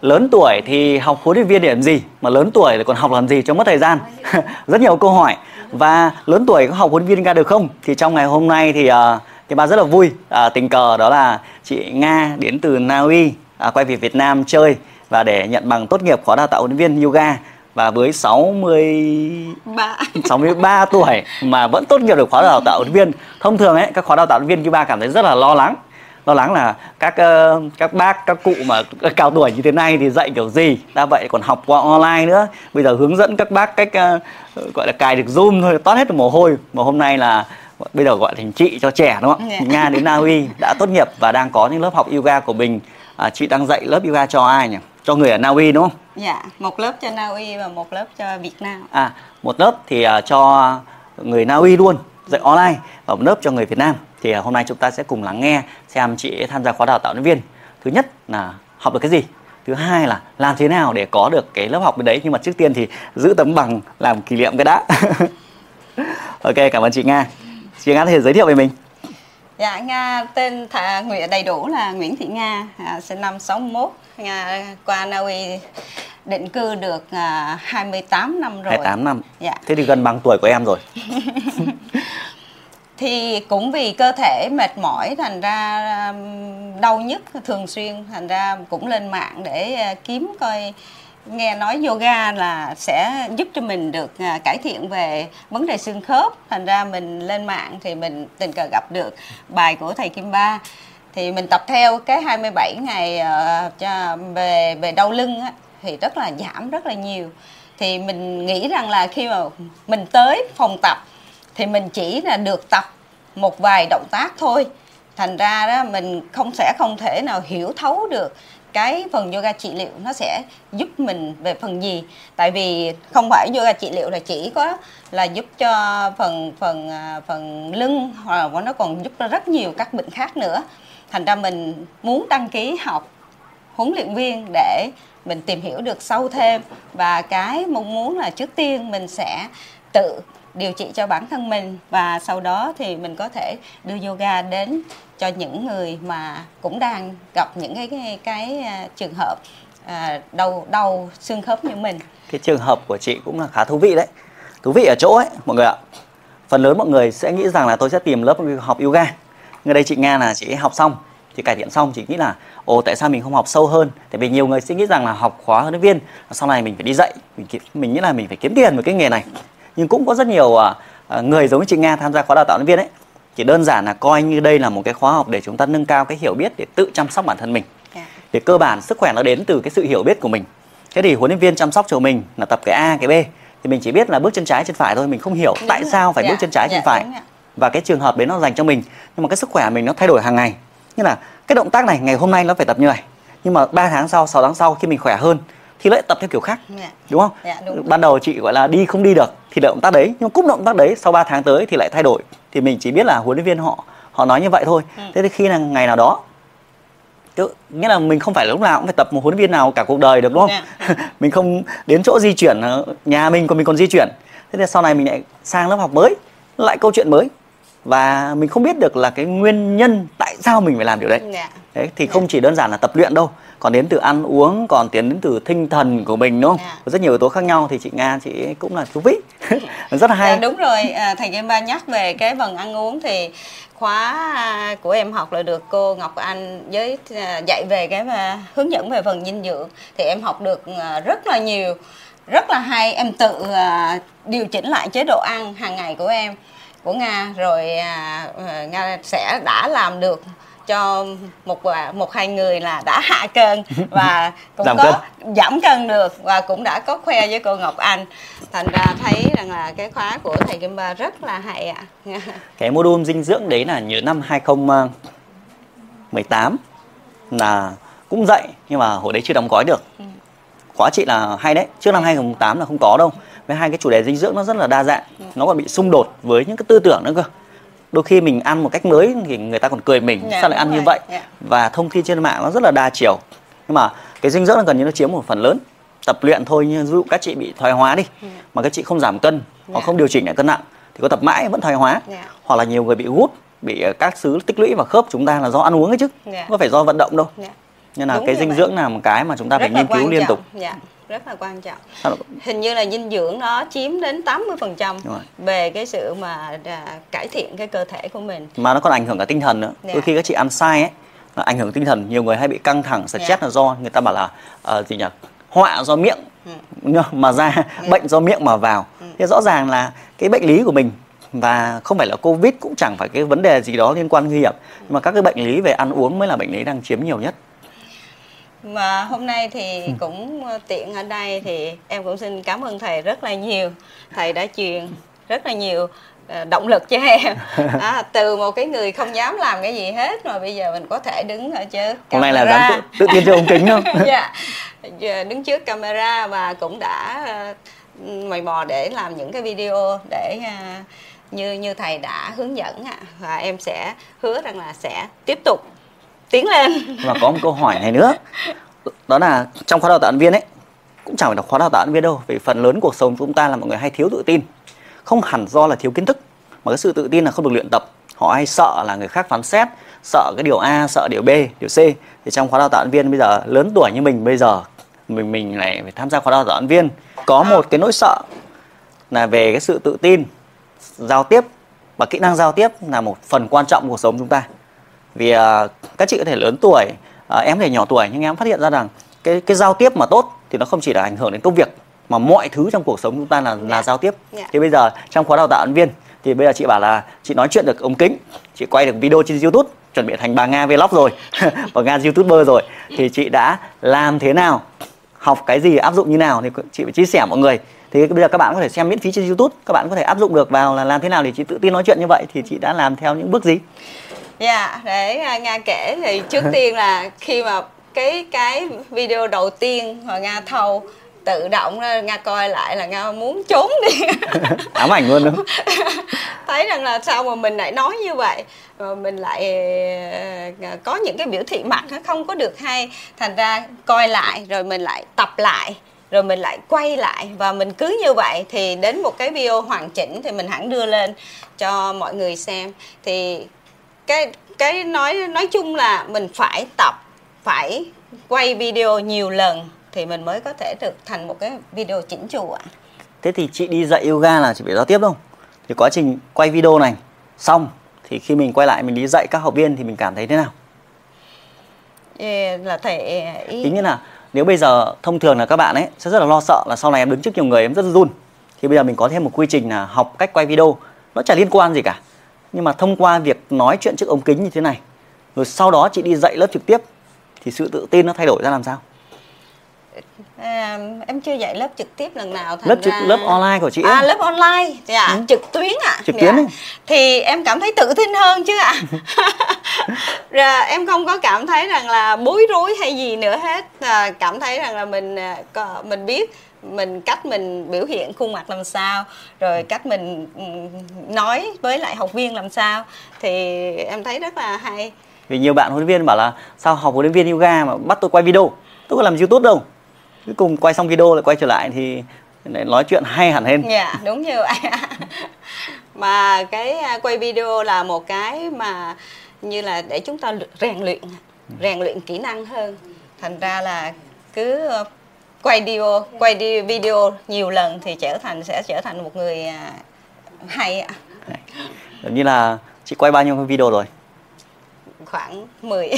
lớn tuổi thì học huấn luyện viên để làm gì, mà lớn tuổi thì còn học làm gì cho mất thời gian. Rất nhiều câu hỏi. Và lớn tuổi có học huấn luyện viên Nga được không? Thì trong ngày hôm nay thì Kim Ba rất là vui, tình cờ đó là chị Nga đến từ Na Uy quay về Việt Nam chơi và để nhận bằng tốt nghiệp khóa đào tạo huấn luyện viên yoga. Và với 63 tuổi mà vẫn tốt nghiệp được khóa đào tạo huấn luyện viên. Thông thường ấy, các khóa đào tạo huấn luyện viên Kim Ba cảm thấy rất là lo lắng. Lo lắng là các bác, các cụ mà cao tuổi như thế này thì dạy kiểu gì, ta vậy còn học qua online nữa. Bây giờ hướng dẫn các bác cách gọi là cài được Zoom thôi, toát hết mồ hôi. Mà hôm nay là bây giờ gọi thành chị cho trẻ đúng không ạ? Yeah. Nga đến Na Uy đã tốt nghiệp và đang có những lớp học yoga của mình. Chị đang dạy lớp yoga cho ai nhỉ? Cho người ở Na Uy đúng không? Dạ, một lớp cho Na Uy và một lớp cho Việt Nam. Một lớp thì cho người Na Uy luôn, dạy online, và một lớp cho người Việt Nam. Thì hôm nay chúng ta sẽ cùng lắng nghe xem chị ấy tham gia khóa đào tạo huấn luyện viên. Thứ nhất là học được cái gì, thứ hai là làm thế nào để có được cái lớp học bên đấy. Nhưng mà trước tiên thì giữ tấm bằng làm kỷ niệm cái đã. Ok, cảm ơn chị Nga. Chị Nga thì giới thiệu về mình. Dạ, Nga tên đầy đủ là Nguyễn Thị Nga, sinh năm 61. Nga qua Na Uy định cư được 28 năm rồi. 28 năm. Dạ. Thế thì gần bằng tuổi của em rồi. Thì cũng vì cơ thể mệt mỏi thành ra đau nhức thường xuyên, thành ra cũng lên mạng để kiếm coi, nghe nói yoga là sẽ giúp cho mình được cải thiện về vấn đề xương khớp. Thành ra mình lên mạng thì mình tình cờ gặp được bài của thầy Kim Ba. Thì mình tập theo cái 27 ngày về đau lưng á, thì rất là giảm rất là nhiều. Thì mình nghĩ rằng là khi mà mình tới phòng tập thì mình chỉ là được tập một vài động tác thôi. Thành ra đó mình không thể nào hiểu thấu được cái phần yoga trị liệu nó sẽ giúp mình về phần gì. Tại vì không phải yoga trị liệu là chỉ có là giúp cho phần lưng, hoặc là nó còn giúp cho rất nhiều các bệnh khác nữa. Thành ra mình muốn đăng ký học huấn luyện viên để mình tìm hiểu được sâu thêm. Và cái mong muốn là trước tiên mình sẽ tự điều trị cho bản thân mình, và sau đó thì mình có thể đưa yoga đến cho những người mà cũng đang gặp những cái trường hợp đau xương khớp như mình. Cái trường hợp của chị cũng là khá thú vị đấy. Thú vị ở chỗ ấy mọi người ạ, phần lớn mọi người sẽ nghĩ rằng là tôi sẽ tìm lớp học yoga. Ngay đây chị Nga là chị học xong, chị cải thiện xong, chị nghĩ là tại sao mình không học sâu hơn. Tại vì nhiều người sẽ nghĩ rằng là học khóa huấn luyện viên sau này mình phải đi dạy, mình nghĩ là mình phải kiếm tiền với cái nghề này. Nhưng cũng có rất nhiều người giống như chị Nga tham gia khóa đào tạo huấn luyện viên ấy, chỉ đơn giản là coi như đây là một cái khóa học để chúng ta nâng cao cái hiểu biết để tự chăm sóc bản thân mình. Thì cơ bản sức khỏe nó đến từ cái sự hiểu biết của mình. Thế thì huấn luyện viên chăm sóc cho mình là tập cái A, cái B, thì mình chỉ biết là bước chân trái chân phải thôi, mình không hiểu tại sao phải bước chân trái chân phải. Và cái trường hợp đấy nó dành cho mình, nhưng mà cái sức khỏe mình nó thay đổi hàng ngày. Như là cái động tác này ngày hôm nay nó phải tập như này, nhưng mà 3 tháng sau, 6 tháng sau khi mình khỏe hơn thì lại tập theo kiểu khác, đúng không? Đúng. Ban đầu chị gọi là đi không đi được thì động tác đấy, nhưng cũng động tác đấy sau 3 tháng tới thì lại thay đổi. Thì mình chỉ biết là huấn luyện viên họ nói như vậy thôi. Thế thì khi là ngày nào đó, nghĩa là mình không phải lúc nào cũng phải tập một huấn luyện viên nào cả cuộc đời được, đúng không? Mình không đến chỗ di chuyển nhà mình còn di chuyển. Thế thì sau này mình lại sang lớp học mới, lại câu chuyện mới, và mình không biết được là cái nguyên nhân tại sao mình phải làm điều đấy. Đấy thì không chỉ đơn giản là tập luyện đâu, còn đến từ ăn uống, còn tiến đến từ tinh thần của mình, đúng không? Có rất nhiều yếu tố khác nhau. Thì chị Nga chị cũng là thú vị. Rất là hay. Đúng rồi, thầy Kim Ba nhắc về cái phần ăn uống thì khóa của em học là được cô Ngọc Anh dạy về cái hướng dẫn về phần dinh dưỡng. Thì em học được rất là nhiều, rất là hay. Em tự điều chỉnh lại chế độ ăn hàng ngày của Nga, rồi Nga sẽ đã làm được cho một hai người là đã hạ cân và cũng giảm cân được, và cũng đã có khoe với cô Ngọc Anh. Thành ra thấy rằng là cái khóa của thầy Kim Ba rất là hay ạ. Cái mô đun dinh dưỡng đấy là như năm 2018 là cũng dạy, nhưng mà hồi đấy chưa đóng gói được. Khóa chị là hay đấy, trước năm 2018 là không có đâu. Với hai cái chủ đề dinh dưỡng nó rất là đa dạng, nó còn bị xung đột với những cái tư tưởng nữa cơ. Đôi khi mình ăn một cách mới thì người ta còn cười mình, sao lại ăn như vậy. Và thông tin trên mạng nó rất là đa chiều, nhưng mà cái dinh dưỡng nó gần như nó chiếm một phần lớn. Tập luyện thôi, như ví dụ các chị bị thoái hóa đi, mà các chị không giảm cân hoặc không điều chỉnh lại cân nặng thì có tập mãi vẫn thoái hóa. Hoặc là nhiều người bị gút, bị các xứ tích lũy vào khớp chúng ta là do ăn uống ấy chứ, không phải do vận động đâu. Nên là cái dinh dưỡng là một cái mà chúng ta phải nghiên cứu liên tục. Dạ, rất là quan trọng. Hình như là dinh dưỡng nó chiếm đến 80% về cái sự mà cải thiện cái cơ thể của mình. Mà nó còn ảnh hưởng cả tinh thần nữa. Đôi khi các chị ăn sai ấy, nó ảnh hưởng tinh thần. Nhiều người hay bị căng thẳng, stress là do người ta bảo là họa do miệng mà ra, bệnh do miệng mà vào. Thế rõ ràng là cái bệnh lý của mình, và không phải là Covid, cũng chẳng phải cái vấn đề gì đó liên quan nguy hiểm, nhưng mà các cái bệnh lý về ăn uống mới là bệnh lý đang chiếm nhiều nhất. Mà hôm nay thì cũng tiện ở đây thì em cũng xin cảm ơn thầy rất là nhiều. Thầy đã truyền rất là nhiều động lực cho em, từ một cái người không dám làm cái gì hết rồi bây giờ mình có thể đứng ở trước camera. Hôm nay là dám tự nhiên cho ống kính không? Dạ, đứng trước camera và cũng đã mày mò để làm những cái video để như thầy đã hướng dẫn, và em sẽ hứa rằng là sẽ tiếp tục tiến lên. Và có một câu hỏi này nữa, đó là trong khóa đào tạo viên ấy, cũng chẳng phải là khóa đào tạo viên đâu, vì phần lớn cuộc sống chúng ta là mọi người hay thiếu tự tin, không hẳn do là thiếu kiến thức, mà cái sự tự tin là không được luyện tập. Họ hay sợ là người khác phán xét, sợ cái điều A, sợ điều B, điều C. Thì trong khóa đào tạo viên bây giờ lớn tuổi như mình bây giờ, mình lại phải tham gia khóa đào tạo viên, có một cái nỗi sợ là về cái sự tự tin, giao tiếp, và kỹ năng giao tiếp là một phần quan trọng của cuộc sống chúng ta. Vì các chị có thể lớn tuổi, em có thể nhỏ tuổi, nhưng em phát hiện ra rằng cái giao tiếp mà tốt thì nó không chỉ là ảnh hưởng đến công việc, mà mọi thứ trong cuộc sống chúng ta là giao tiếp. Thì bây giờ trong khóa đào tạo nhân viên thì bây giờ chị bảo là chị nói chuyện được ống kính, chị quay được video trên YouTube, chuẩn bị thành bà Nga Vlog rồi và Nga YouTuber rồi, thì chị đã làm thế nào, học cái gì, áp dụng như nào thì chị phải chia sẻ mọi người. Thì bây giờ các bạn có thể xem miễn phí trên YouTube, các bạn có thể áp dụng được vào là làm thế nào để chị tự tin nói chuyện như vậy, thì chị đã làm theo những bước gì? Dạ, để Nga kể thì trước tiên là khi mà cái video đầu tiên mà Nga thâu tự động ra, Nga coi lại là Nga muốn trốn đi, ám ảnh luôn đúng không? Thấy rằng là sao mà mình lại nói như vậy, mà mình lại có những cái biểu thị mặt nó không có được hay, thành ra coi lại rồi mình lại tập lại, rồi mình lại quay lại, và mình cứ như vậy thì đến một cái video hoàn chỉnh thì mình hẳn đưa lên cho mọi người xem. Thì cái nói chung là mình phải tập, phải quay video nhiều lần thì mình mới có thể được thành một cái video chỉnh chu ạ. Thế thì chị đi dạy yoga là chị phải giao tiếp không? Thì quá trình quay video này xong thì khi mình quay lại mình đi dạy các học viên thì mình cảm thấy thế nào? Là thầy ý nghĩa là nếu bây giờ thông thường là các bạn ấy sẽ rất là lo sợ là sau này em đứng trước nhiều người em rất là run. Thì bây giờ mình có thêm một quy trình là học cách quay video, nó chả liên quan gì cả. Nhưng mà thông qua việc nói chuyện trước ống kính như thế này, rồi sau đó chị đi dạy lớp trực tiếp, thì sự tự tin nó thay đổi ra làm sao? Em chưa dạy lớp trực tiếp lần nào, thành lớp online của chị ấy. Lớp online dạ, trực tuyến ạ. Trực tuyến dạ. Thì em cảm thấy tự tin hơn chứ ạ. Rồi em không có cảm thấy rằng là bối rối hay gì nữa hết, cảm thấy rằng là mình biết mình cách mình biểu hiện khuôn mặt làm sao, rồi cách mình nói với lại học viên làm sao, thì em thấy rất là hay. Vì nhiều bạn huấn luyện viên bảo là sao học huấn luyện viên yoga mà bắt tôi quay video, tôi có làm YouTube đâu. Cuối cùng quay xong video lại quay trở lại thì nói chuyện hay hẳn hơn. Dạ, đúng như vậy. Mà cái quay video là một cái mà như là để chúng ta rèn luyện kỹ năng hơn. Thành ra là cứ quay video nhiều lần thì sẽ trở thành một người hay ạ. Giống như là chị quay bao nhiêu cái video rồi? Khoảng 10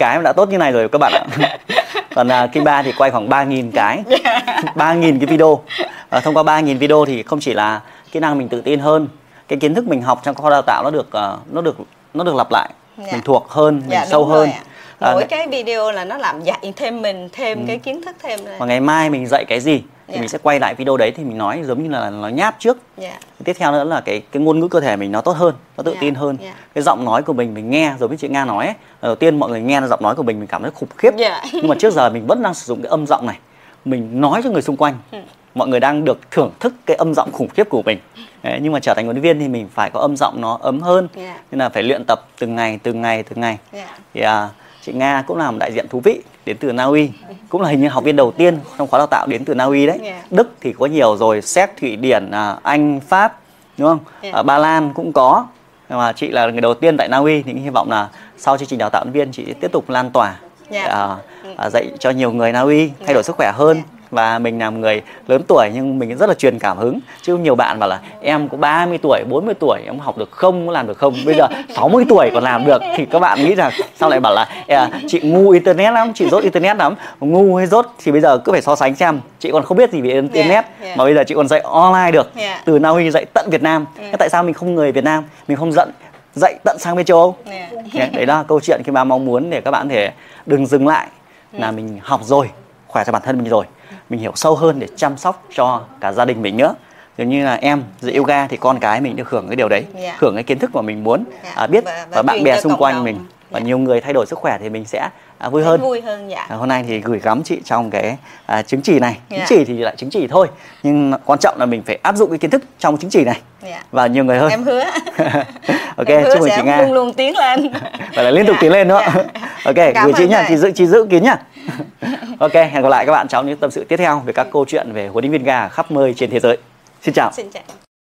cái đã tốt như này rồi các bạn ạ. Còn Kim Ba thì quay khoảng 3.000 cái, 3.000 cái video. Thông qua 3.000 video thì không chỉ là kỹ năng mình tự tin hơn, cái kiến thức mình học trong khóa đào tạo nó được lặp lại, mình thuộc hơn, mình sâu hơn. Mỗi cái video là nó làm dạy thêm mình thêm cái kiến thức thêm. Và ngày mai mình dạy cái gì thì mình sẽ quay lại video đấy, thì mình nói giống như là nó nháp trước. Tiếp theo nữa là cái ngôn ngữ cơ thể mình nó tốt hơn, nó tự tin hơn. Cái giọng nói của mình nghe giống như chị Nga nói ấy, đầu tiên mọi người nghe giọng nói của mình cảm thấy khủng khiếp. Nhưng mà trước giờ mình vẫn đang sử dụng cái âm giọng này, mình nói cho người xung quanh. Mọi người đang được thưởng thức cái âm giọng khủng khiếp của mình. Đấy, nhưng mà trở thành huấn luyện viên thì mình phải có âm giọng nó ấm hơn. Nên là phải luyện tập từng ngày. Thì chị Nga cũng là một đại diện thú vị đến từ Na Uy, cũng là hình như học viên đầu tiên trong khóa đào tạo đến từ Na Uy đấy. Đức thì có nhiều rồi, Séc, Thụy Điển, Anh, Pháp, đúng không? Ở Ba Lan cũng có. Mà chị là người đầu tiên tại Na Uy thì hy vọng là sau chương trình đào tạo viên chị tiếp tục lan tỏa dạy cho nhiều người Na Uy thay đổi sức khỏe hơn. Và mình là một người lớn tuổi nhưng mình rất là truyền cảm hứng. Chứ nhiều bạn bảo là em có 30 tuổi, 40 tuổi em học được không, có làm được không? Bây giờ 60 tuổi còn làm được thì các bạn nghĩ là sao lại bảo là chị ngu internet lắm, chị dốt internet lắm. Ngu hay dốt thì bây giờ cứ phải so sánh xem. Chị còn không biết gì về internet mà bây giờ chị còn dạy online được. Từ Na Uy dạy tận Việt Nam. Tại sao mình không người Việt Nam, mình không dạy tận sang bên châu Âu? Đấy là câu chuyện khi mà mong muốn để các bạn thể đừng dừng lại là mình học rồi, khỏe cho bản thân mình rồi, mình hiểu sâu hơn để chăm sóc cho cả gia đình mình nữa. Giống như là em dạy yoga thì con cái mình được hưởng cái điều đấy, hưởng cái kiến thức mà mình muốn biết, và bạn bè xung quanh mình và nhiều người thay đổi sức khỏe thì mình sẽ vui hơn. Hôm nay thì gửi gắm chị trong cái chứng chỉ này. Chứng chỉ thì lại chứng chỉ thôi, nhưng quan trọng là mình phải áp dụng cái kiến thức trong chứng chỉ này và nhiều người hơn. Em hứa. Ok, em hứa chúc mừng chị Nga luôn tiến lên và là liên tục tiến lên nữa. Ok, cảm gửi chị nha, chị giữ kín nhá. Ok, hẹn gặp lại các bạn trong những tâm sự tiếp theo về các câu chuyện về huấn luyện viên Nga khắp nơi trên thế giới. Xin chào.